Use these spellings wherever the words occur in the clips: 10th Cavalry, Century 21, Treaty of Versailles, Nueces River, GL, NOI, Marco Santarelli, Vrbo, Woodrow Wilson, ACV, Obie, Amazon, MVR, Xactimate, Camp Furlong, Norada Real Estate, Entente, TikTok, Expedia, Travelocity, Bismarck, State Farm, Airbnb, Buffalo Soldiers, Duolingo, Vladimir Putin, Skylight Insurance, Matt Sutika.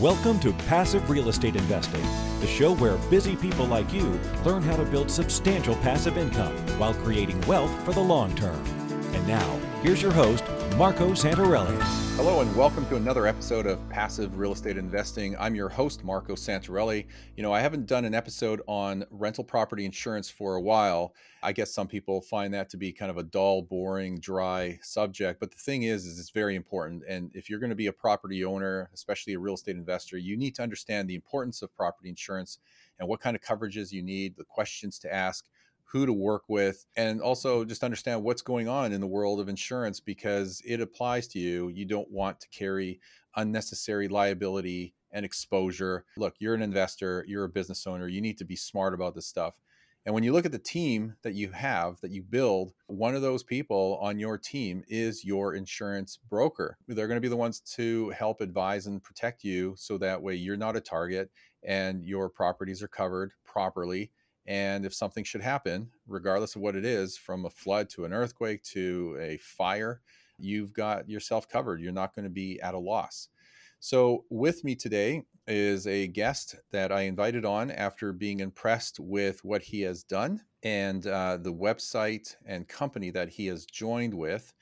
Welcome to Passive Real Estate Investing, the show where busy people like you learn how to build substantial passive income while creating wealth for the long term. And now, here's your host, Marco Santarelli. Hello, and welcome to another episode of Passive Real Estate Investing. I'm your host, Marco Santarelli. You know, I haven't done an episode on rental property insurance for a while. I guess some people find that to be kind of a dull, boring, dry subject. But the thing is it's very important. And if you're going to be a property owner, especially a real estate investor, you need to understand the importance of property insurance and what kind of coverages you need, the questions to ask, who to work with, and also just understand what's going on in the world of insurance because it applies to you. You don't want to carry unnecessary liability and exposure. Look, you're an investor, you're a business owner, you need to be smart about this stuff. And when you look at the team that you have, that you build, one of those people on your team is your insurance broker. They're going to be the ones to help advise and protect you so that way you're not a target and your properties are covered properly. And if something should happen, regardless of what it is, from a flood to an earthquake to a fire, you've got yourself covered. You're not going to be at a loss. So with me today is a guest that I invited on after being impressed with what he has done and the website and company that he has joined with.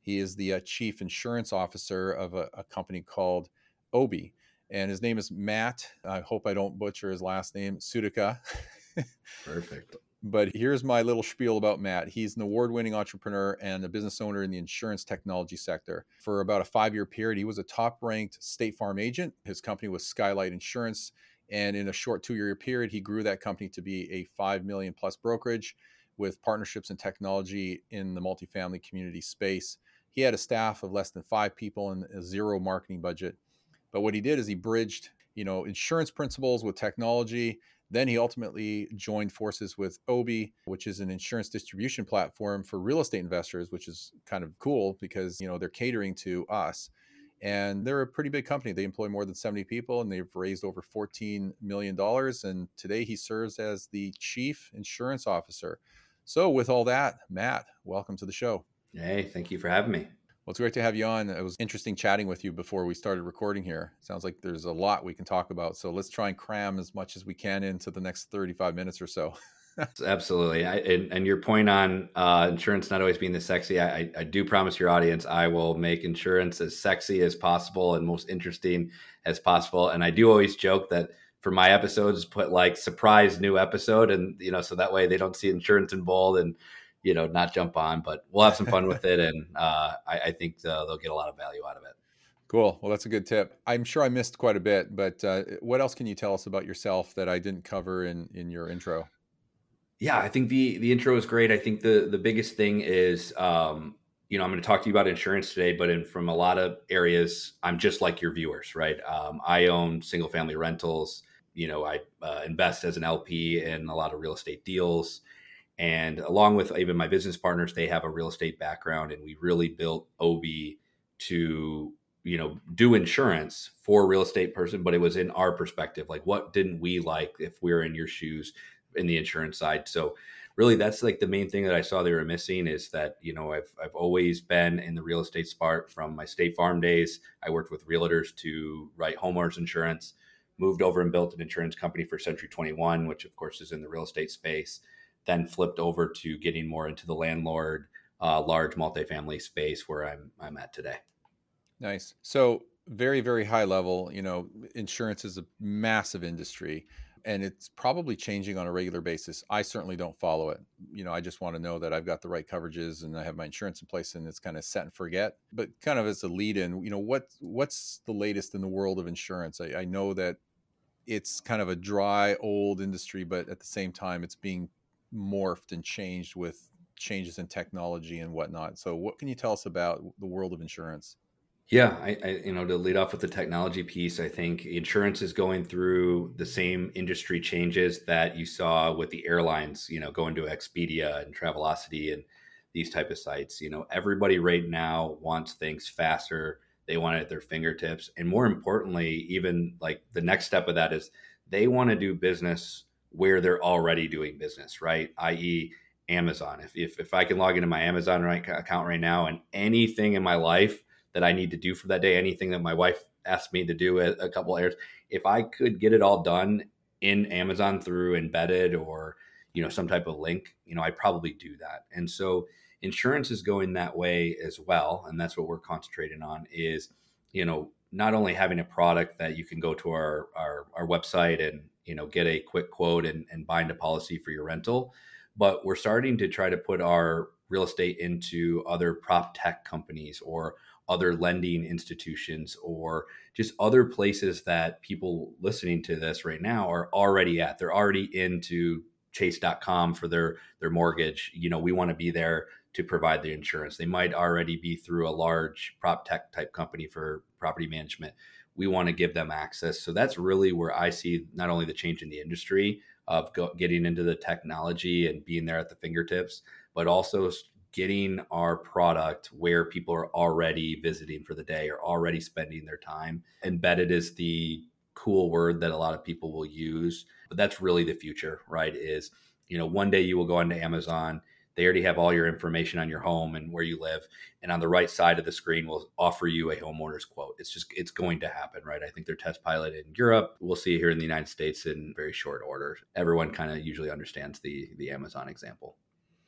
He is the chief insurance officer of a company called Obie. And his name is Matt, I hope I don't butcher his last name, Sutika. Perfect. But here's my little spiel about Matt. He's an award-winning entrepreneur and a business owner in the insurance technology sector. For about a 5-year period, he was a top-ranked State Farm agent. His company was Skylight Insurance. And in a short 2-year period, he grew that company to be a $5 million plus brokerage with partnerships and technology in the multifamily community space. He had a staff of less than 5 people and a zero marketing budget. But what he did is he bridged, insurance principles with technology. Then he ultimately joined forces with Obie, which is an insurance distribution platform for real estate investors, which is kind of cool because, they're catering to us. And they're a pretty big company. They employ more than 70 people and they've raised over $14 million. And today he serves as the chief insurance officer. So with all that, Matt, welcome to the show. Hey, thank you for having me. Well, it's great to have you on. It was interesting chatting with you before we started recording here. Sounds like there's a lot we can talk about. So let's try and cram as much as we can into the next 35 minutes or so. Absolutely. And your point on insurance not always being this sexy, I do promise your audience I will make insurance as sexy as possible and most interesting as possible. And I do always joke that for my episodes, put like surprise new episode. And, so that way they don't see insurance in bold and not jump on, but we'll have some fun with it. And I think they'll get a lot of value out of it. Cool. Well, that's a good tip. I'm sure I missed quite a bit, but what else can you tell us about yourself that I didn't cover in your intro? Yeah, I think the intro is great. I think the biggest thing is, I'm going to talk to you about insurance today, but from a lot of areas, I'm just like your viewers, right? I own single family rentals. I invest as an LP in a lot of real estate deals. And along with even my business partners, they have a real estate background, and we really built Obie to, do insurance for a real estate person, but it was in our perspective, like what didn't we like if we were in your shoes in the insurance side. So really that's like the main thing that I saw they were missing is that, I've always been in the real estate part from my State Farm days. I worked with realtors to write homeowners insurance, moved over and built an insurance company for Century 21, which of course is in the real estate space. Then flipped over to getting more into the landlord, large multifamily space where I'm at today. Nice. So very, very high level, insurance is a massive industry and it's probably changing on a regular basis. I certainly don't follow it. I just want to know that I've got the right coverages and I have my insurance in place and it's kind of set and forget, but kind of as a lead in, what's the latest in the world of insurance? I know that it's kind of a dry old industry, but at the same time it's being morphed and changed with changes in technology and whatnot. So what can you tell us about the world of insurance? Yeah, I to lead off with the technology piece, I think insurance is going through the same industry changes that you saw with the airlines, going to Expedia and Travelocity and these type of sites. Everybody right now wants things faster. They want it at their fingertips. And more importantly, even like the next step of that is they want to do business where they're already doing business, right? I.e. Amazon. If I can log into my Amazon account right now and anything in my life that I need to do for that day, anything that my wife asked me to do a couple airs. If I could get it all done in Amazon through embedded or, you know, some type of link, you know, I probably do that. And so insurance is going that way as well. And that's what we're concentrating on is, you know, not only having a product that you can go to our website and, you know, get a quick quote and bind a policy for your rental, but we're starting to try to put our real estate into other prop tech companies or other lending institutions or just other places that people listening to this right now are already at. They're already into chase.com for their mortgage. You know, we want to be there to provide the insurance. They might already be through a large prop tech type company for property management. We want to give them access. So that's really where I see not only the change in the industry of getting into the technology and being there at the fingertips, but also getting our product where people are already visiting for the day or already spending their time. Embedded is the cool word that a lot of people will use, but that's really the future, right? Is, you know, one day you will go onto Amazon, they already have all your information on your home and where you live. And on the right side of the screen will offer you a homeowner's quote. It's going to happen, right? I think they're test piloted in Europe. We'll see it here in the United States in very short order. Everyone kind of usually understands the Amazon example.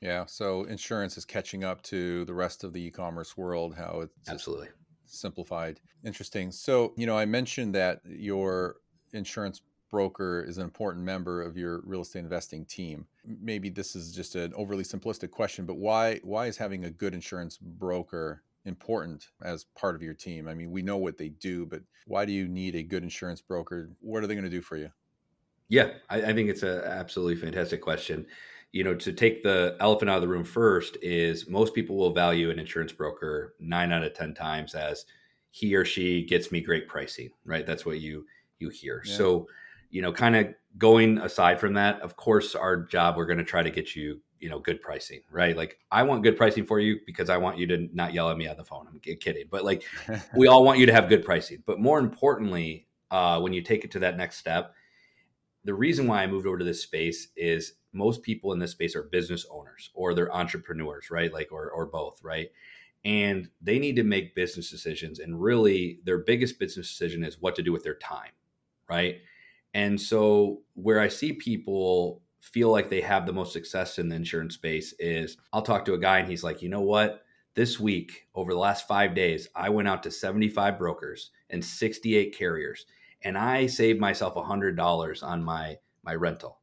Yeah. So insurance is catching up to the rest of the e-commerce world, how it's absolutely simplified. Interesting. So, you know, I mentioned that your insurance broker is an important member of your real estate investing team. Maybe this is just an overly simplistic question, but why is having a good insurance broker important as part of your team? I mean, we know what they do, but why do you need a good insurance broker? What are they going to do for you? Yeah, I think it's an absolutely fantastic question. You know, to take the elephant out of the room first is most people will value an insurance broker 9 out of 10 times as he or she gets me great pricing, right? That's what you hear. Yeah. So, you know, kind of going aside from that, of course, our job, we're going to try to get you, you know, good pricing, right? Like I want good pricing for you because I want you to not yell at me on the phone. I'm kidding. But like, we all want you to have good pricing. But more importantly, when you take it to that next step, the reason why I moved over to this space is most people in this space are business owners or they're entrepreneurs, right? Like, or both, right? And they need to make business decisions. And really their biggest business decision is what to do with their time, right? And so where I see people feel like they have the most success in the insurance space is I'll talk to a guy and he's like, you know what? This week, over the last 5 days, I went out to 75 brokers and 68 carriers, and I saved myself $100 on my rental.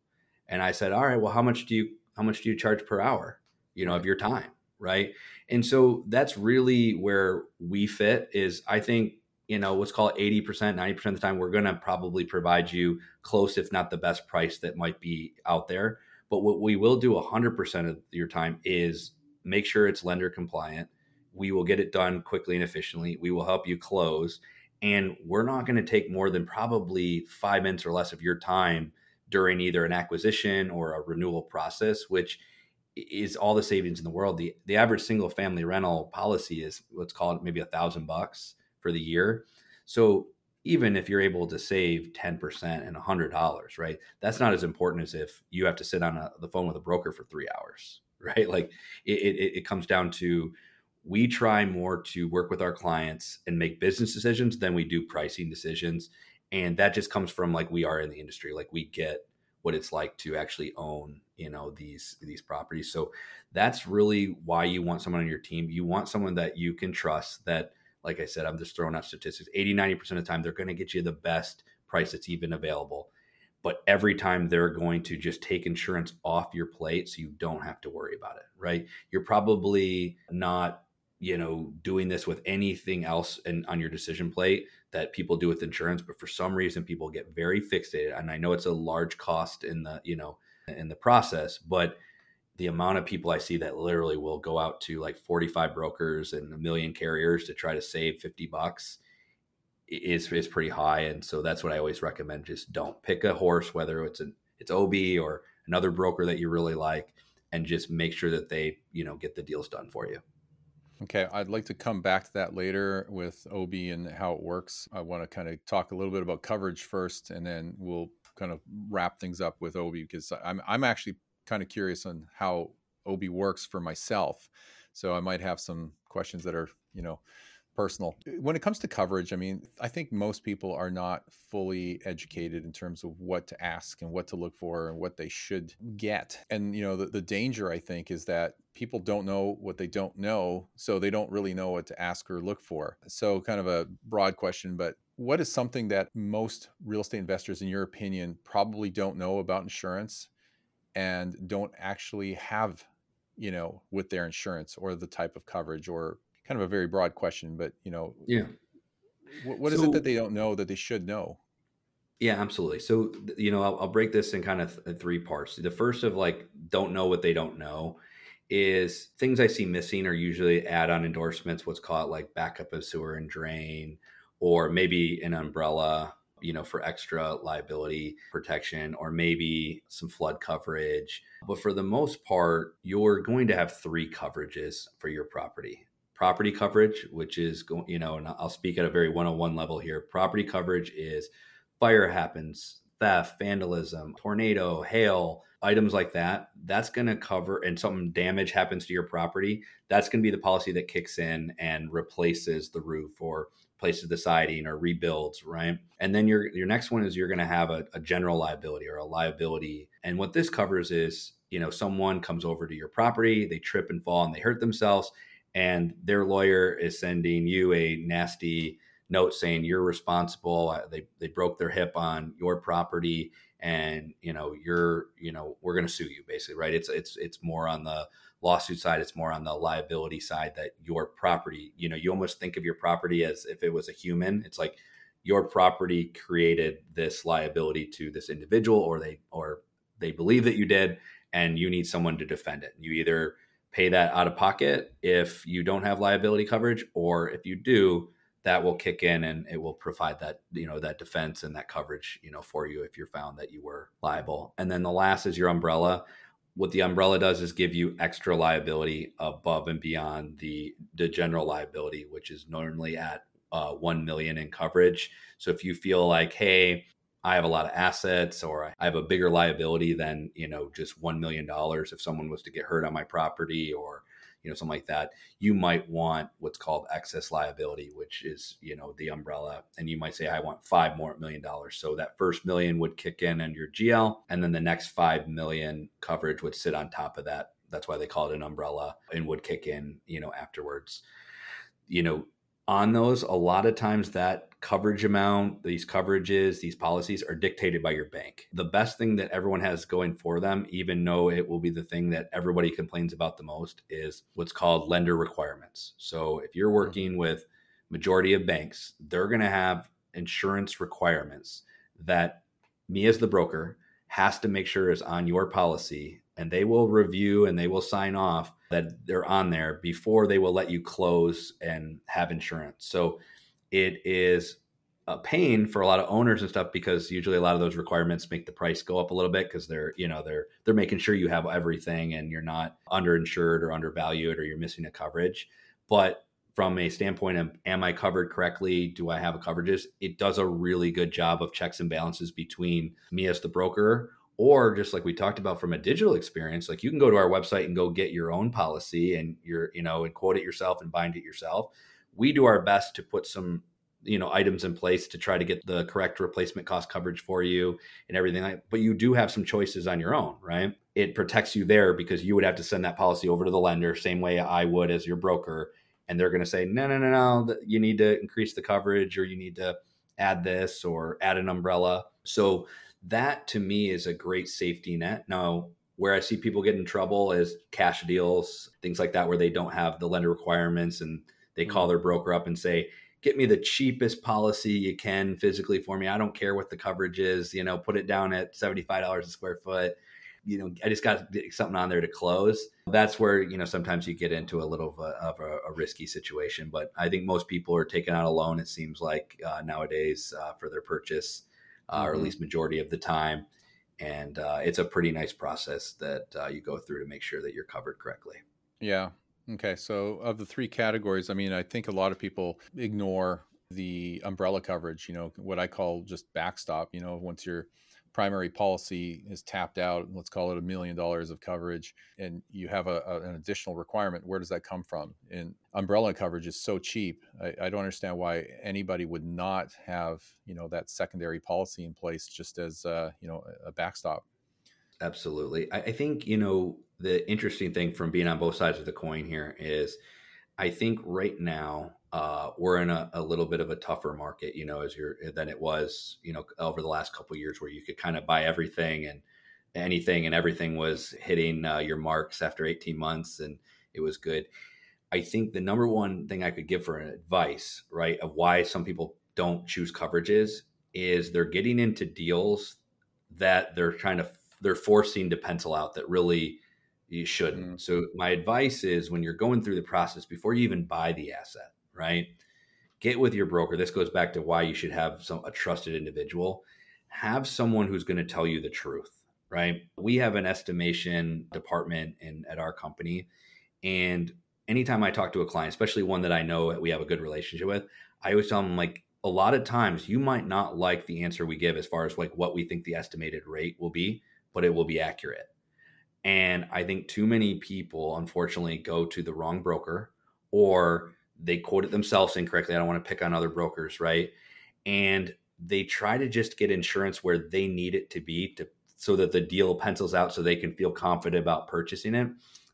And I said, all right, well, how much do you charge per hour, you know, of your time, right? And so that's really where we fit is I think, you know, let's call it 80%, 90% of the time, we're going to probably provide you close, if not the best price that might be out there. But what we will do 100% of your time is make sure it's lender compliant. We will get it done quickly and efficiently. We will help you close. And we're not going to take more than probably 5 minutes or less of your time during either an acquisition or a renewal process, which is all the savings in the world. The average single family rental policy is, let's call it maybe $1,000 for the year. So even if you're able to save 10% and $100, right? That's not as important as if you have to sit on the phone with a broker for 3 hours, right? Like it comes down to, we try more to work with our clients and make business decisions than we do pricing decisions. And that just comes from like, we are in the industry, like we get what it's like to actually own, you know, these properties. So that's really why you want someone on your team. You want someone that you can trust that, like I said, I'm just throwing out statistics, 80, 90% of the time, they're going to get you the best price that's even available. But every time they're going to just take insurance off your plate so you don't have to worry about it, right? You're probably not, you know, doing this with anything else on your decision plate that people do with insurance. But for some reason, people get very fixated. And I know it's a large cost in the, you know, in the process, but the amount of people I see that literally will go out to like 45 brokers and 1 million carriers to try to save $50 is pretty high. And so that's what I always recommend. Just don't pick a horse, whether it's Obie or another broker that you really like, and just make sure that they, you know, get the deals done for you. Okay. I'd like to come back to that later with Obie and how it works. I want to kind of talk a little bit about coverage first, and then we'll kind of wrap things up with Obie, because I'm actually kind of curious on how Obie works for myself. So I might have some questions that are, you know, personal. When it comes to coverage, I mean, I think most people are not fully educated in terms of what to ask and what to look for and what they should get. And, you know, the danger, I think, is that people don't know what they don't know, so they don't really know what to ask or look for. So kind of a broad question, but what is something that most real estate investors, in your opinion, probably don't know about insurance and don't actually have, you know, with their insurance or the type of coverage? Or kind of a very broad question, but, you know, what is it that they don't know that they should know? Yeah, absolutely. So, you know, I'll break this in kind of three parts. The first of like, don't know what they don't know is things I see missing are usually add-on endorsements, what's called like backup of sewer and drain, or maybe an umbrella, you know, for extra liability protection, or maybe some flood coverage. But for the most part, you're going to have three coverages for your property. Property coverage, which is, you know, and I'll speak at a very one-on-one level here. Property coverage is fire happens, theft, vandalism, tornado, hail, items like that. That's going to cover, and some damage happens to your property. That's going to be the policy that kicks in and replaces the roof or places the siding or rebuilds, right? And then your next one is you're going to have a general liability or a liability. And what this covers is, you know, someone comes over to your property, they trip and fall and they hurt themselves, and their lawyer is sending you a nasty note saying you're responsible. They broke their hip on your property, and, you know, we're going to sue you, basically, right? It's more on the lawsuit side. It's more on the liability side that your property, you know, you almost think of your property as if it was a human. It's like your property created this liability to this individual, or they believe that you did, and you need someone to defend it. You either pay that out of pocket if you don't have liability coverage, or if you do, that will kick in and it will provide that, you know, that defense and that coverage, you know, for you if you're found that you were liable. And then the last is your umbrella. What the umbrella does is give you extra liability above and beyond the general liability, which is normally at $1 million in coverage. So if you feel like, hey, I have a lot of assets, or I have a bigger liability than, you know, just $1 million. If someone was to get hurt on my property, or, you know, something like that, you might want what's called excess liability, which is, you know, the umbrella. And you might say, I want $5 million. So that first $1 million would kick in on your GL, and then the next $5 million coverage would sit on top of that. That's why they call it an umbrella, and would kick in, you know, afterwards. You know, on those, a lot of times that coverage amount, these coverages, these policies are dictated by your bank. The best thing that everyone has going for them, even though it will be the thing that everybody complains about the most, is what's called lender requirements. So if you're working with majority of banks, they're going to have insurance requirements that me as the broker has to make sure is on your policy, and they will review and they will sign off that they're on there before they will let you close and have insurance. So it is a pain for a lot of owners and stuff, because usually a lot of those requirements make the price go up a little bit, because they're, you know, they're making sure you have everything and you're not underinsured or undervalued, or you're missing a coverage. But from a standpoint of, am I covered correctly? Do I have a coverages? It does a really good job of checks and balances between me as the broker, or just like we talked about from a digital experience, like you can go to our website and go get your own policy and your, you know, and quote it yourself and bind it yourself. We do our best to put some, you know, items in place to try to get the correct replacement cost coverage for you and everything like that. But you do have some choices on your own, right? It protects you there, because you would have to send that policy over to the lender, same way I would as your broker. And they're going to say, no, you need to increase the coverage, or you need to add this or add an umbrella. So that to me is a great safety net. Now, where I see people get in trouble is cash deals, things like that, where they don't have the lender requirements and they call their broker up and say, get me the cheapest policy you can physically for me. I don't care what the coverage is, you know, put it down at $75 a square foot. You know, I just got something on there to close. That's where, you know, sometimes you get into a little of a risky situation. But I think most people are taking out a loan, it seems like nowadays for their purchase, or at least majority of the time. And it's a pretty nice process that you go through to make sure that you're covered correctly. Yeah. Okay. So of the three categories, I mean, I think a lot of people ignore the umbrella coverage, you know, what I call just backstop. You know, once you're primary policy is tapped out, let's call it $1 million of coverage, and you have an additional requirement, where does that come from? And umbrella coverage is so cheap. I don't understand why anybody would not have, that secondary policy in place just as, a backstop. Absolutely. I think, the interesting thing from being on both sides of the coin here is I think right now, we're in a little bit of a tougher market, than it was, over the last couple of years, where you could kind of buy everything and anything, and everything was hitting your marks after 18 months and it was good. I think the number one thing I could give for advice, right, of why some people don't choose coverages is they're getting into deals that they're forcing to pencil out that really you shouldn't. Mm-hmm. So my advice is, when you're going through the process, before you even buy the asset, right, get with your broker. This goes back to why you should have a trusted individual. Have someone who's going to tell you the truth, right? We have an estimation department at our company. And anytime I talk to a client, especially one that I know that we have a good relationship with, I always tell them, like, a lot of times you might not like the answer we give as far as like what we think the estimated rate will be, but it will be accurate. And I think too many people, unfortunately, go to the wrong broker, or they quote it themselves incorrectly. I don't want to pick on other brokers, right? And they try to just get insurance where they need it to be so that the deal pencils out so they can feel confident about purchasing it.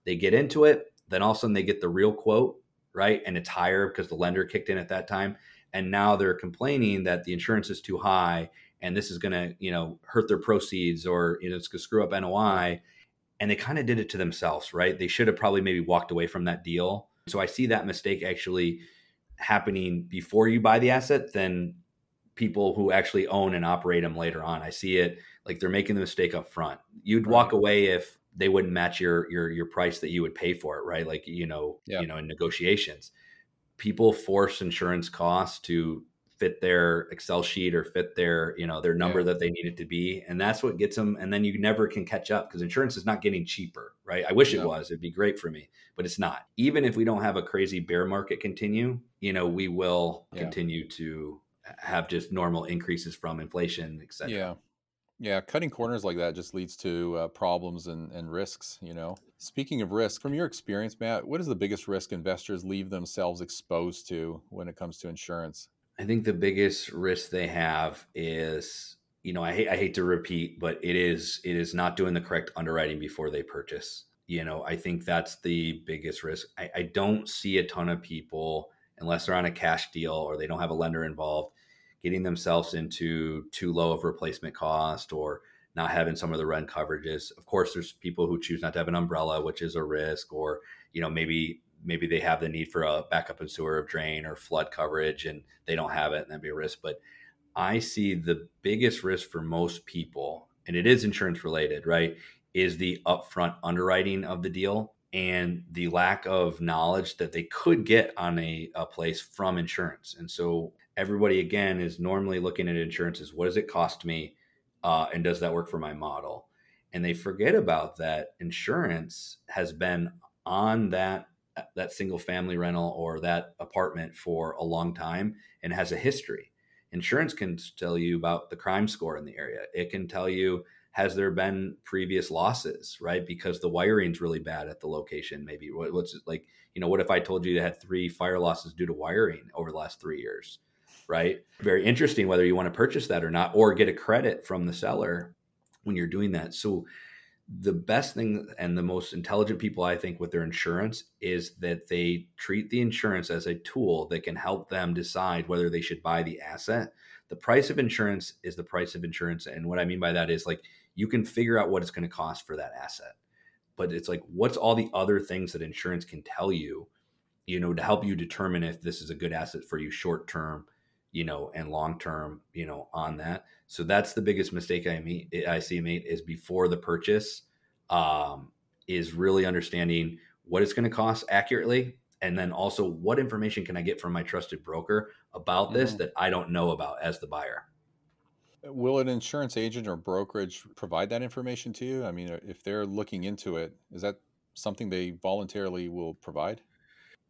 They get into it. Then all of a sudden they get the real quote, right? And it's higher because the lender kicked in at that time. And now they're complaining that the insurance is too high and this is going to, hurt their proceeds, or it's going to screw up NOI. And they kind of did it to themselves, right? They should have probably maybe walked away from that deal. So I see that mistake actually happening before you buy the asset than people who actually own and operate them later on. I see it like they're making the mistake up front. You'd walk away if they wouldn't match your price that you would pay for it, right? Like, in negotiations, people force insurance costs to fit their Excel sheet or fit their number that they need it to be. And that's what gets them. And then you never can catch up because insurance is not getting cheaper, right? I wish it was, it'd be great for me, but it's not. Even if we don't have a crazy bear market continue, we will continue to have just normal increases from inflation, et cetera. Yeah. Yeah, cutting corners like that just leads to problems and risks, Speaking of risk, from your experience, Matt, what is the biggest risk investors leave themselves exposed to when it comes to insurance? I think the biggest risk they have is, I hate to repeat, but it is not doing the correct underwriting before they purchase. I think that's the biggest risk. I don't see a ton of people, unless they're on a cash deal or they don't have a lender involved, getting themselves into too low of replacement cost or not having some of the rent coverages. Of course, there's people who choose not to have an umbrella, which is a risk, or, maybe they have the need for a backup and sewer drain or flood coverage and they don't have it, and that'd be a risk. But I see the biggest risk for most people, and it is insurance related, right, is the upfront underwriting of the deal and the lack of knowledge that they could get on a place from insurance. And so everybody, again, is normally looking at insurance as, what does it cost me? And does that work for my model? And they forget about that insurance has been on that single family rental or that apartment for a long time and has a history. Insurance can tell you about the crime score in the area. It can tell you, has there been previous losses, right? Because the wiring's really bad at the location. Maybe what's it like, what if I told you they had 3 fire losses due to wiring over the last 3 years, right? Very interesting whether you want to purchase that or not, or get a credit from the seller when you're doing that. So the best thing and the most intelligent people, I think, with their insurance is that they treat the insurance as a tool that can help them decide whether they should buy the asset. The price of insurance is the price of insurance. And what I mean by that is, like, you can figure out what it's going to cost for that asset. But it's like, what's all the other things that insurance can tell you, to help you determine if this is a good asset for you short term, and long term, on that. So that's the biggest mistake I see made is before the purchase, is really understanding what it's going to cost accurately. And then also, what information can I get from my trusted broker about this that I don't know about as the buyer? Will an insurance agent or brokerage provide that information to you? I mean, if they're looking into it, is that something they voluntarily will provide?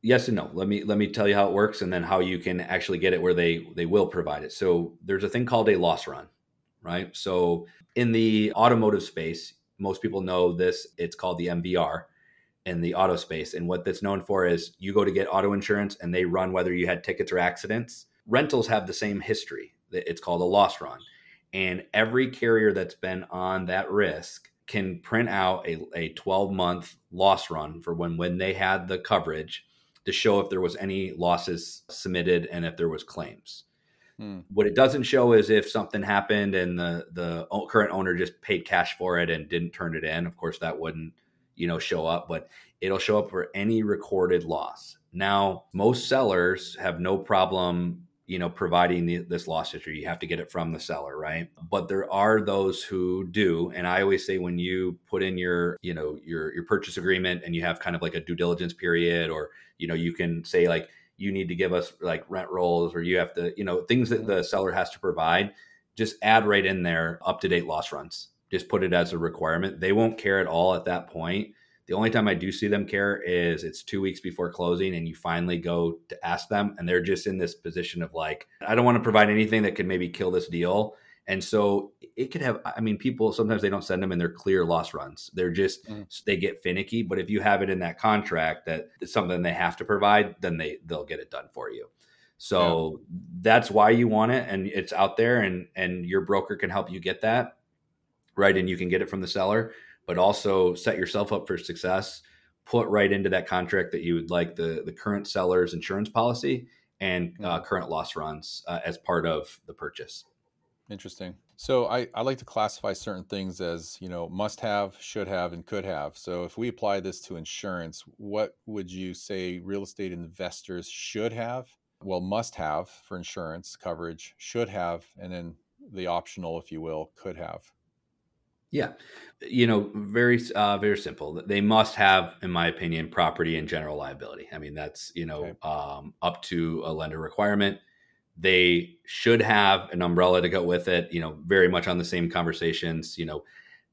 Yes and no. Let me tell you how it works and then how you can actually get it where they will provide it. So there's a thing called a loss run, right? So in the automotive space, most people know this, it's called the MVR in the auto space. And what that's known for is you go to get auto insurance and they run whether you had tickets or accidents. Rentals have the same history. It's called a loss run. And every carrier that's been on that risk can print out a 12-month loss run for when they had the coverage to show if there was any losses submitted and if there was claims. What it doesn't show is if something happened and the current owner just paid cash for it and didn't turn it in. Of course, that wouldn't, show up, but it'll show up for any recorded loss. Now, most sellers have no problem, providing this loss history. You have to get it from the seller, right? But there are those who do. And I always say when you put in your purchase agreement and you have kind of like a due diligence period, or, you can say like, you need to give us like rent rolls, or you have to, things that the seller has to provide, just add right in there up-to-date loss runs. Just put it as a requirement. They won't care at all at that point. The only time I do see them care is it's 2 weeks before closing and you finally go to ask them and they're just in this position of like, I don't want to provide anything that could maybe kill this deal. And so it could have, people, sometimes they don't send them in their clear loss runs. They're just, they get finicky. But if you have it in that contract that it's something they have to provide, then they'll get it done for you. So that's why you want it. And it's out there and your broker can help you get that, right? And you can get it from the seller, but also set yourself up for success, put right into that contract that you would like the current seller's insurance policy and current loss runs as part of the purchase. Interesting. So I like to classify certain things as, must have, should have, and could have. So if we apply this to insurance, what would you say real estate investors should have? Well, must have for insurance coverage, should have, and then the optional, if you will, could have. Yeah. Very, very simple. They must have, in my opinion, property and general liability. That's, up to a lender requirement. They should have an umbrella to go with it, very much on the same conversations,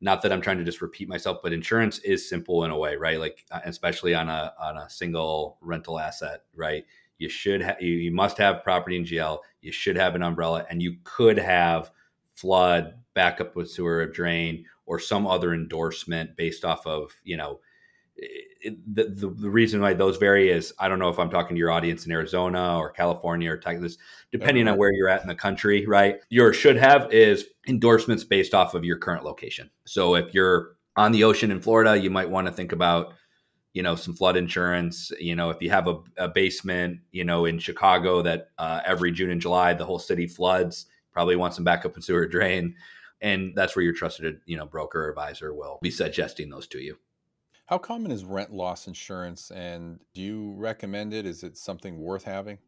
not that I'm trying to just repeat myself, but insurance is simple in a way, right? Like, especially on a single rental asset, right? You should have, you must have property and GL, you should have an umbrella, and you could have flood, backup with sewer or drain, or some other endorsement based off of, the reason why those vary is, I don't know if I'm talking to your audience in Arizona or California or Texas, depending on where you're at in the country, right? Your should have is endorsements based off of your current location. So if you're on the ocean in Florida, you might want to think about, some flood insurance. If you have a basement, in Chicago that every June and July, the whole city floods, probably want some backup and sewer drain. And that's where your trusted, broker or advisor will be suggesting those to you. How common is rent loss insurance, and do you recommend it? Is it something worth having?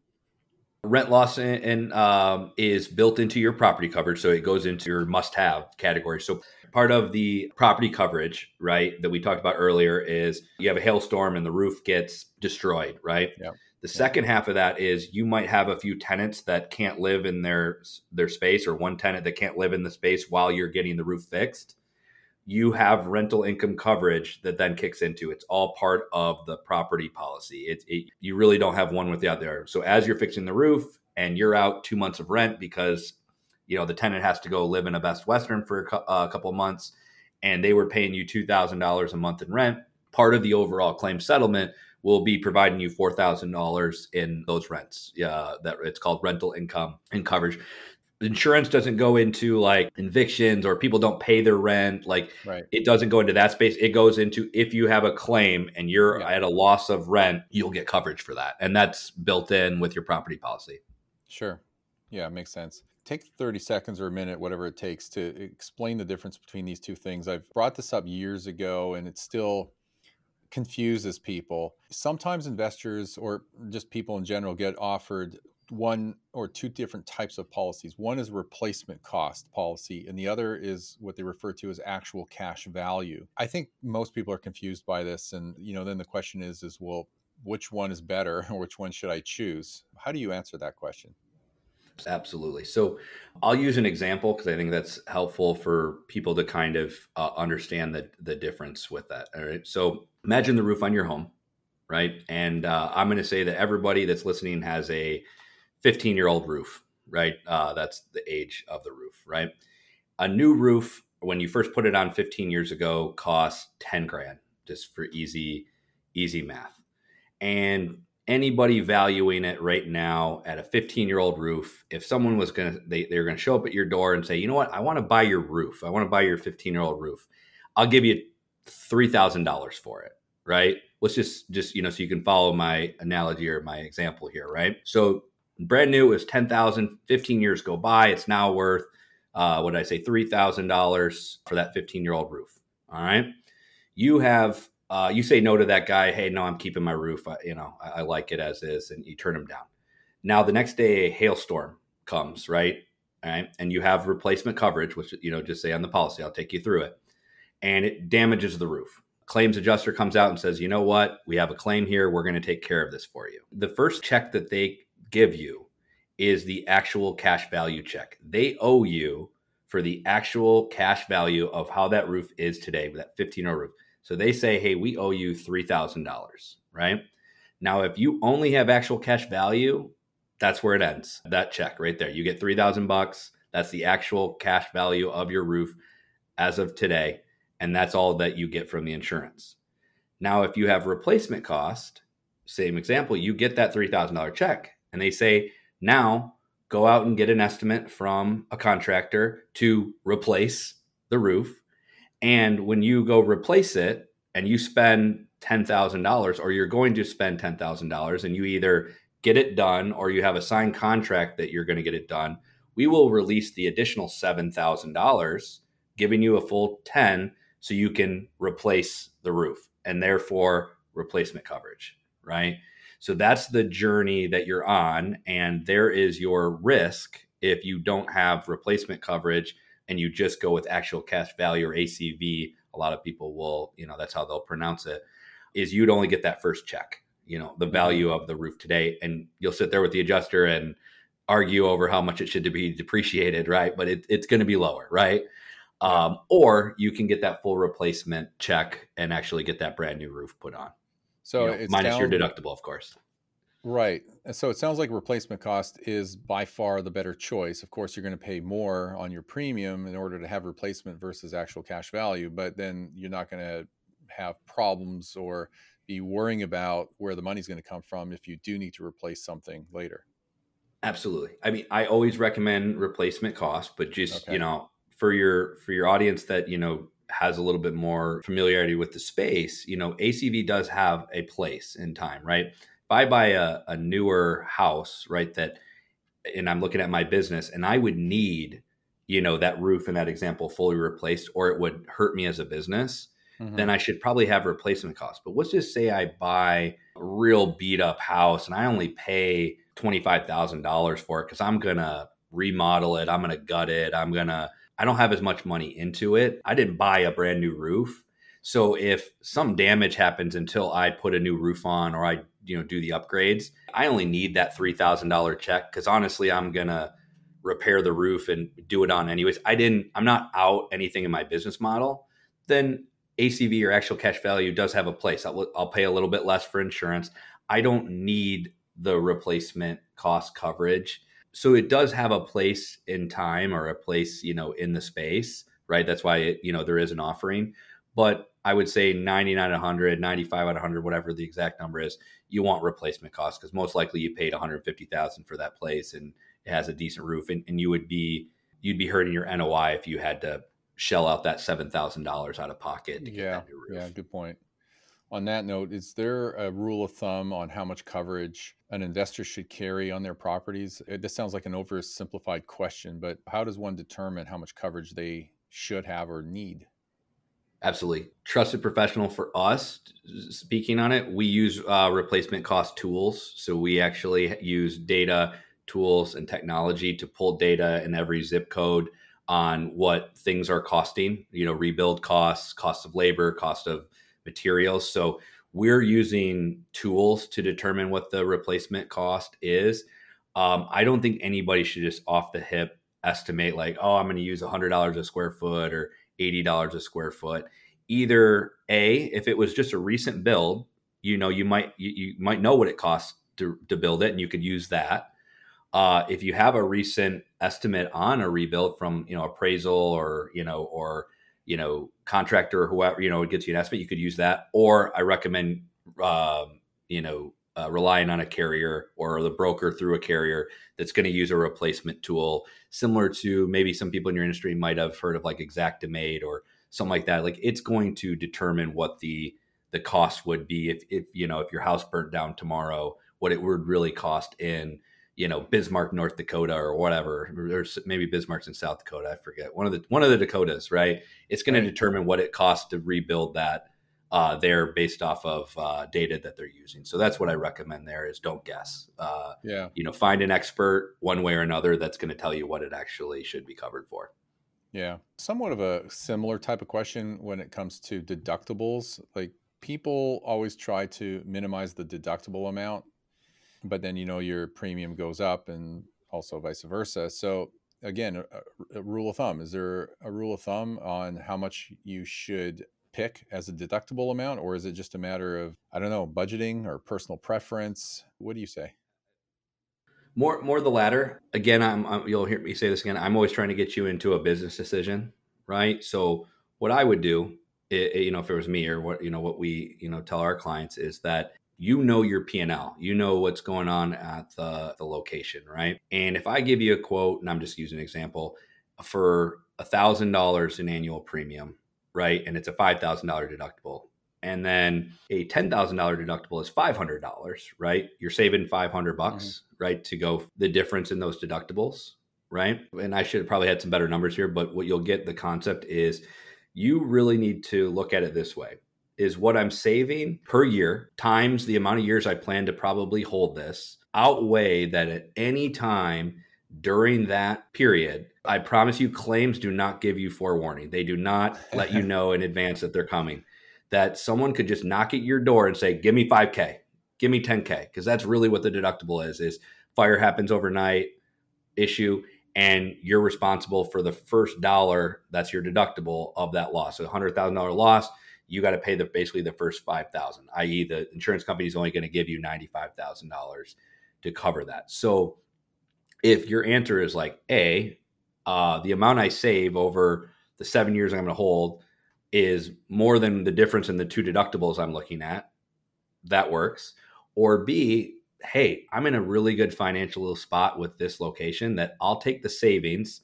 Rent loss is built into your property coverage, so it goes into your must-have category. So part of the property coverage, right, that we talked about earlier is you have a hailstorm and the roof gets destroyed, right? Yeah. The second half of that is you might have a few tenants that can't live in their space, or one tenant that can't live in the space while you're getting the roof fixed. You have rental income coverage that then kicks into. It's all part of the property policy. You really don't have one without the other. So as you're fixing the roof and you're out 2 months of rent because, the tenant has to go live in a Best Western for a couple of months and they were paying you $2,000 a month in rent, part of the overall claim settlement will be providing you $4,000 in those rents. Yeah, that it's called rental income and coverage. Insurance doesn't go into like evictions or people don't pay their rent. Like It doesn't go into that space. It goes into if you have a claim and you're at a loss of rent, you'll get coverage for that. And that's built in with your property policy. Sure. Yeah, it makes sense. Take 30 seconds or a minute, whatever it takes, to explain the difference between these two things. I've brought this up years ago and it still confuses people. Sometimes investors or just people in general get offered one or two different types of policies. One is replacement cost policy, and the other is what they refer to as actual cash value. I think most people are confused by this. And, then the question is, well, which one is better? Or which one should I choose? How do you answer that question? Absolutely. So I'll use an example because I think that's helpful for people to kind of understand the difference with that. All right. So imagine the roof on your home, right? And I'm going to say that everybody that's listening has a 15-year-old roof, right? That's the age of the roof, right? a new roof, when you first put it on 15 years ago, cost $10,000, just for easy math. And anybody valuing it right now at a 15-year-old roof, if someone was going to, they're going to show up at your door and say, you know what, I want to buy your roof. I want to buy your 15-year-old roof. I'll give you $3,000 for it, right? Let's just, you know, so you can follow my analogy or my example here, right? So brand new is $10,000, 15 years go by. It's now worth, $3,000 for that 15-year-old roof. All right. You have, you say no to that guy. Hey, no, I'm keeping my roof. I like it as is. And you turn him down. Now, the next day, a hailstorm comes, right? All right. And you have replacement coverage, which, you know, just say on the policy, I'll take you through it. And it damages the roof. Claims adjuster comes out and says, you know what? We have a claim here. We're going to take care of this for you. The first check that they give you is the actual cash value check. They owe you for the actual cash value of how that roof is today, with that 15-year-old roof. So they say, hey, we owe you $3,000, right? Now, if you only have actual cash value, that's where it ends. That check right there. You get $3,000. That's the actual cash value of your roof as of today. And that's all that you get from the insurance. Now, if you have replacement cost, same example, you get that $3,000 check. And they say, now go out and get an estimate from a contractor to replace the roof. And when you go replace it and you spend $10,000, or you're going to spend $10,000, and you either get it done or you have a signed contract that you're going to get it done, we will release the additional $7,000, giving you a full 10 so you can replace the roof and therefore replacement coverage, right? So that's the journey that you're on. And there is your risk if you don't have replacement coverage and you just go with actual cash value, or ACV. A lot of people will, you know, that's how they'll pronounce it, is you'd only get that first check, you know, the value of the roof today. And you'll sit there with the adjuster and argue over how much it should be depreciated, right? But it's going to be lower, right? Or you can get that full replacement check and actually get that brand new roof put on. So, you know, minus your deductible, of course. Right. So it sounds like replacement cost is by far the better choice. Of course, you're going to pay more on your premium in order to have replacement versus actual cash value, but then you're not going to have problems or be worrying about where the money's going to come from if you do need to replace something later. Absolutely. I mean, I always recommend replacement cost, but just, okay, you know, for your audience that, you know, has a little bit more familiarity with the space, you know, ACV does have a place in time, right? If I buy a newer house, right, that, and I'm looking at my business, and I would need, you know, that roof in that example fully replaced, or it would hurt me as a business, then I should probably have replacement costs. But let's just say I buy a real beat up house and I only pay $25,000 for it because I'm going to remodel it. I'm going to gut it. I don't have as much money into it. I didn't buy a brand new roof. So if some damage happens until I put a new roof on, or I, you know, do the upgrades, I only need that $3,000 check because honestly, I'm going to repair the roof and do it on anyways. I'm not out anything in my business model. Then ACV, or actual cash value, does have a place. I'll pay a little bit less for insurance. I don't need the replacement cost coverage. So it does have a place in time, or a place, you know, in the space, right? That's why, it, you know, there is an offering. But I would say 99 out of 100, 95 out of 100, whatever the exact number is, you want replacement costs, because most likely you paid $150,000 for that place and it has a decent roof, and you'd be hurting your NOI if you had to shell out that $7,000 out of pocket to get that new roof. Yeah, good point. On that note, is there a rule of thumb on how much coverage an investor should carry on their properties? This sounds like an oversimplified question, but how does one determine how much coverage they should have or need? Absolutely. Trusted professional for us, speaking on it, we use replacement cost tools. So we actually use data, tools, and technology to pull data in every zip code on what things are costing, you know, rebuild costs, cost of labor, cost of materials. So we're using tools to determine what the replacement cost is. I don't think anybody should just off the hip estimate like, oh, I'm going to use $100 a square foot or $80 a square foot. Either A, if it was just a recent build, you know, you might know what it costs to build it, and you could use that. If you have a recent estimate on a rebuild from, appraisal or contractor or whoever, it gets you an estimate, you could use that. Or I recommend, relying on a carrier or the broker through a carrier that's going to use a replacement tool, similar to maybe some people in your industry might have heard of, like Xactimate or something like that. Like, it's going to determine what the cost would be if your house burnt down tomorrow, what it would really cost in Bismarck, North Dakota, or whatever, or maybe Bismarck's in South Dakota. I forget one of the Dakotas, right? It's going to determine what it costs to rebuild that there based off of data that they're using. So that's what I recommend. There is, don't guess. Find an expert one way or another that's going to tell you what it actually should be covered for. Yeah, somewhat of a similar type of question when it comes to deductibles. Like, people always try to minimize the deductible amount, but then, your premium goes up and also vice versa. So again, a rule of thumb. Is there a rule of thumb on how much you should pick as a deductible amount? Or is it just a matter of, budgeting or personal preference? What do you say? More the latter. Again, you'll hear me say this again. I'm always trying to get you into a business decision, right? So what I would do, if it was me, or what we tell our clients is that, your P&L, what's going on at the location, right? And if I give you a quote, and I'm just using an example, for $1,000 in annual premium, right? And it's a $5,000 deductible. And then a $10,000 deductible is $500, right? You're saving $500, mm-hmm. right? To go the difference in those deductibles, right? And I should have probably had some better numbers here, but what you'll get the concept is, you really need to look at it this way. Is what I'm saving per year times the amount of years I plan to probably hold this outweigh that at any time during that period? I promise you, claims do not give you forewarning. They do not let you know in advance that they're coming, that someone could just knock at your door and say, give me 5K, give me 10K, because that's really what the deductible is fire happens overnight issue. And you're responsible for the first dollar. That's your deductible of that loss. So $100,000 loss, you got to pay basically the first $5,000, i.e. the insurance company is only going to give you $95,000 to cover that. So if your answer is like, the amount I save over the 7 years I'm going to hold is more than the difference in the two deductibles I'm looking at, that works. Or B, I'm in a really good financial spot with this location that I'll take the savings.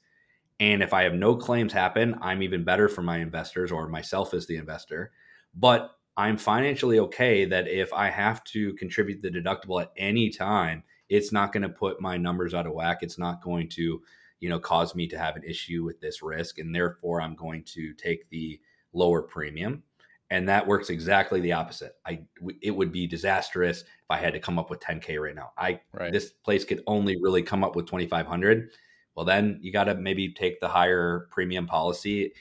And if I have no claims happen, I'm even better for my investors or myself as the investor. But I'm financially okay that if I have to contribute the deductible at any time, it's not going to put my numbers out of whack. It's not going to, cause me to have an issue with this risk. And therefore, I'm going to take the lower premium. And that works exactly the opposite. It would be disastrous if I had to come up with 10K right now. This place could only really come up with 2,500. Well, then you got to maybe take the higher premium policy.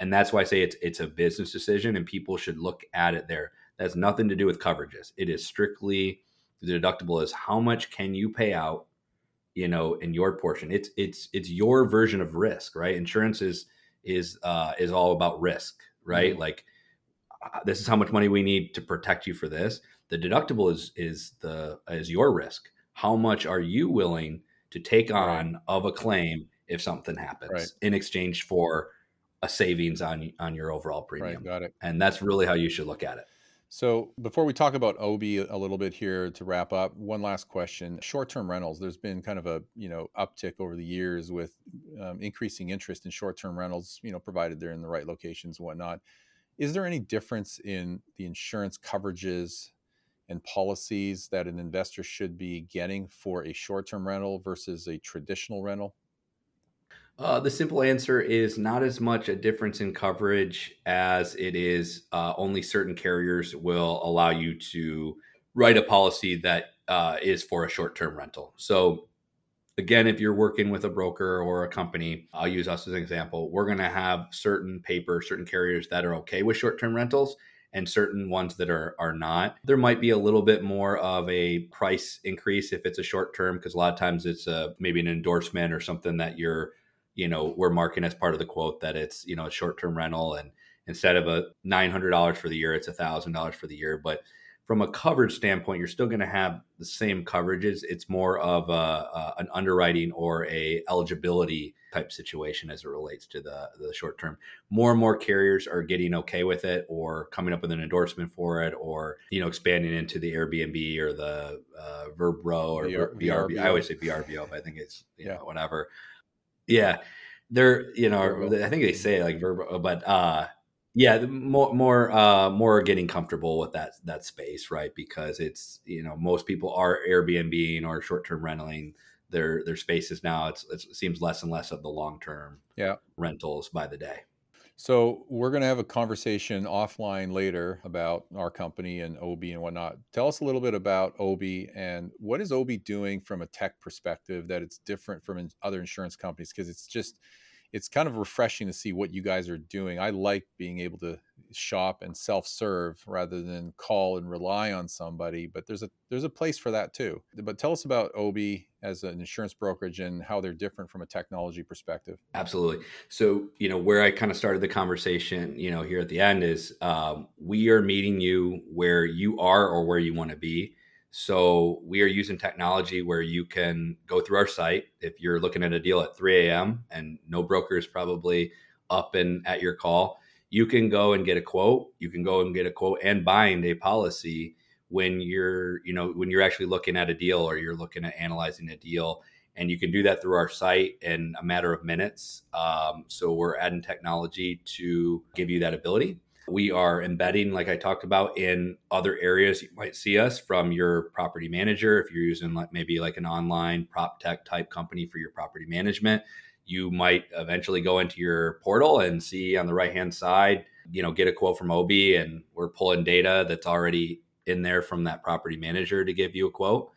And that's why I say it's a business decision, and people should look at it there. That has nothing to do with coverages. It is strictly, the deductible is how much can you pay out, in your portion. It's your version of risk, right? Insurance is all about risk, right? Mm-hmm. Like, this is how much money we need to protect you for this. The deductible is your risk. How much are you willing to take on of a claim if something happens in exchange for a savings on your overall premium? Right, got it. And that's really how you should look at it. So before we talk about Obie a little bit here to wrap up, one last question. Short-term rentals, there's been kind of a uptick over the years with increasing interest in short-term rentals, provided they're in the right locations and whatnot. Is there any difference in the insurance coverages and policies that an investor should be getting for a short-term rental versus a traditional rental? The simple answer is not as much a difference in coverage as it is only certain carriers will allow you to write a policy that is for a short-term rental. So again, if you're working with a broker or a company, I'll use us as an example, we're going to have certain carriers that are okay with short-term rentals, and certain ones that are not. There might be a little bit more of a price increase if it's a short term, because a lot of times it's maybe an endorsement or something that we're marking as part of the quote that it's, a short term rental. And instead of a $900 for the year, it's $1,000 for the year. But From a coverage standpoint, you're still going to have the same coverages. It's more of an underwriting or a eligibility type situation as it relates to the short term. More and more carriers are getting okay with it, or coming up with an endorsement for it, or expanding into the Airbnb or the Vrbo or VRBO. I always say VRBO, but I think it's whatever. Yeah, they're I think they say it like Vrbo, but. More are getting comfortable with that space, right? Because it's, most people are Airbnb or short-term renting their spaces now. It seems less and less of the long-term rentals by the day. So we're going to have a conversation offline later about our company and Obie and whatnot. Tell us a little bit about Obie, and what is Obie doing from a tech perspective that it's different from other insurance companies? Because it's kind of refreshing to see what you guys are doing. I like being able to shop and self-serve rather than call and rely on somebody, but there's a place for that too. But tell us about Obie as an insurance brokerage and how they're different from a technology perspective. Absolutely. So, where I kind of started the conversation, here at the end is we are meeting you where you are or where you want to be. So we are using technology where you can go through our site. If you're looking at a deal at 3 a.m. and no broker is probably up and at your call, you can go and get a quote. You can go and get a quote and bind a policy when you're actually looking at a deal or you're looking at analyzing a deal. And you can do that through our site in a matter of minutes. So we're adding technology to give you that ability. We are embedding, like I talked about, in other areas you might see us from your property manager. If you're using maybe an online prop tech type company for your property management, you might eventually go into your portal and see on the right-hand side, get a quote from Obie, and we're pulling data that's already in there from that property manager to give you a quote.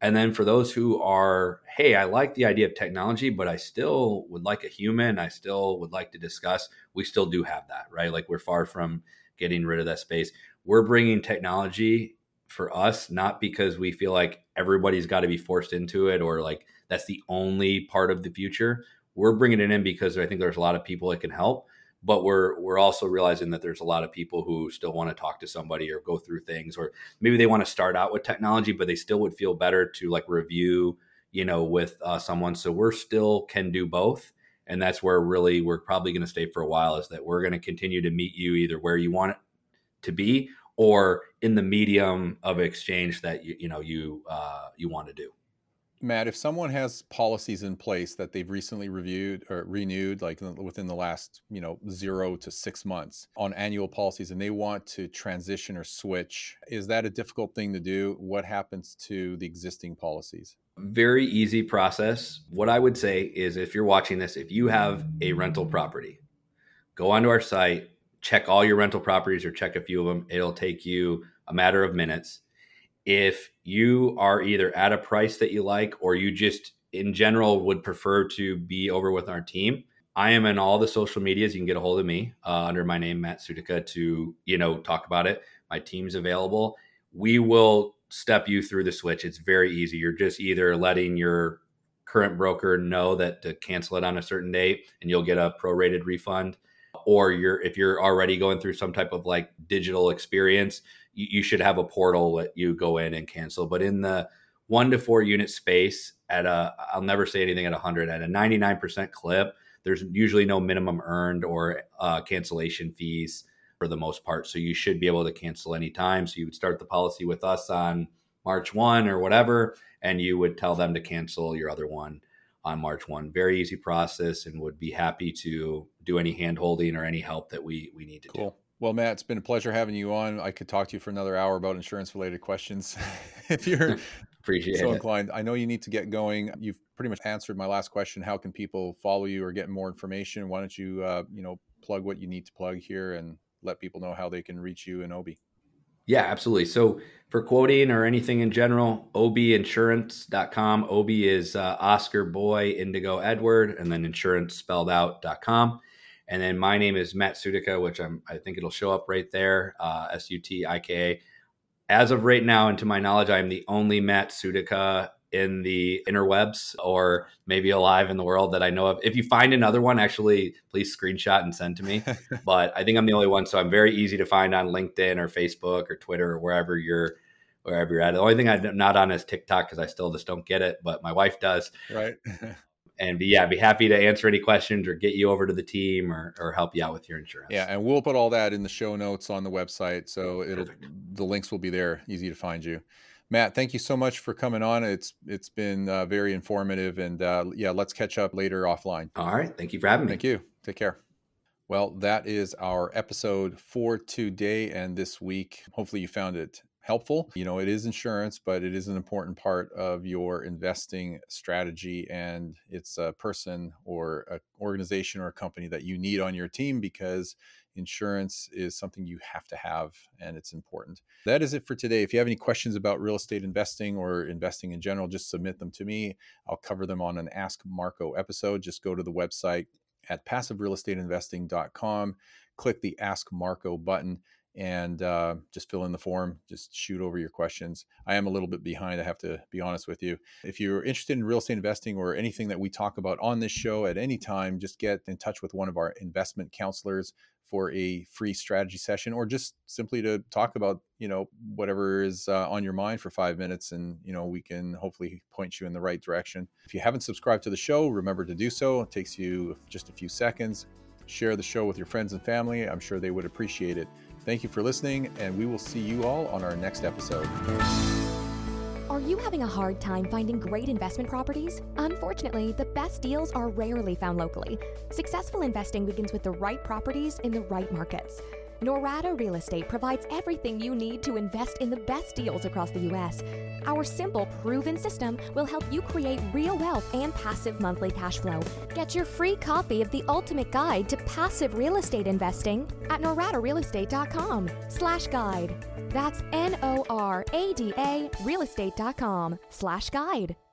And then for those who are, hey, I like the idea of technology, but I still would like a human. I still would like to discuss. We still do have that, right? Like we're far from getting rid of that space. We're bringing technology for us, not because we feel like everybody's got to be forced into it or like that's the only part of the future. We're bringing it in because I think there's a lot of people that can help, but we're also realizing that there's a lot of people who still want to talk to somebody or go through things, or maybe they want to start out with technology, but they still would feel better to review, with someone. So we're still can do both. And that's where really we're probably going to stay for a while, is that we're going to continue to meet you either where you want it to be or in the medium of exchange that you want to do. Matt, if someone has policies in place that they've recently reviewed or renewed, like within the last, 0 to 6 months on annual policies, and they want to transition or switch, is that a difficult thing to do? What happens to the existing policies? Very easy process. What I would say is, if you're watching this, if you have a rental property, go onto our site, check all your rental properties or check a few of them. It'll take you a matter of minutes. If you are either at a price that you like, or you just in general would prefer to be over with our team, I am in all the social medias. You can get a hold of me under my name, Matt Sutika, to, talk about it. My team's available. We will step you through the switch. It's very easy. You're just either letting your current broker know that to cancel it on a certain date and you'll get a prorated refund, or if you're already going through some type of digital experience, you should have a portal that you go in and cancel. But in the 1 to 4 unit space I'll never say anything at 100, at a 99% clip, there's usually no minimum earned or cancellation fees for the most part. So you should be able to cancel anytime. So you would start the policy with us on March 1 or whatever, and you would tell them to cancel your other one on March 1. Very easy process, and would be happy to do any hand holding or any help that we need to do. Well, Matt, it's been a pleasure having you on. I could talk to you for another hour about insurance-related questions if you're inclined. I know you need to get going. You've pretty much answered my last question. How can people follow you or get more information? Why don't you, plug what you need to plug here and let people know how they can reach you and Obie? Yeah, absolutely. So for quoting or anything in general, obieinsurance.com. Obie is Oscar Boy Indigo Edward, and then insurance spelled out.com. And then my name is Matt Sutika, which I think it'll show up right there, S-U-T-I-K-A. As of right now, and to my knowledge, I'm the only Matt Sutika in the interwebs or maybe alive in the world that I know of. If you find another one, actually, please screenshot and send to me. But I think I'm the only one. So I'm very easy to find on LinkedIn or Facebook or Twitter or wherever you're at. The only thing I'm not on is TikTok because I still just don't get it, but my wife does. Right. And be happy to answer any questions or get you over to the team or help you out with your insurance. Yeah. And we'll put all that in the show notes on the website. So the links will be there, easy to find you. Matt, thank you so much for coming on. It's been very informative and let's catch up later offline. All right. Thank you for having me. Thank you. Take care. Well, that is our episode for today and this week. Hopefully you found it helpful. You know, it is insurance, but it is an important part of your investing strategy, and it's a person or an organization or a company that you need on your team because insurance is something you have to have, and it's important. That is it for today. If you have any questions about real estate investing or investing in general, just submit them to me. I'll cover them on an Ask Marco episode. Just go to the website at passiverealestateinvesting.com, click the Ask Marco button, and just fill in the form. Just shoot over your questions. I am a little bit behind, I have to be honest with you. If you're interested in real estate investing or anything that we talk about on this show at any time, just get in touch with one of our investment counselors for a free strategy session, or just simply to talk about, you know, whatever is on your mind for 5 minutes, and, you know, we can hopefully point you in the right direction. If you haven't subscribed to the show, remember to do so. It takes you just a few seconds. Share the show with your friends and family. I'm sure they would appreciate it. Thank you for listening, and we will see you all on our next episode. Are you having a hard time finding great investment properties? Unfortunately, the best deals are rarely found locally. Successful investing begins with the right properties in the right markets. Norada Real Estate provides everything you need to invest in the best deals across the U.S. Our simple, proven system will help you create real wealth and passive monthly cash flow. Get your free copy of the ultimate guide to passive real estate investing at noradarealestate.com/guide. That's NORADA realestate.com/guide.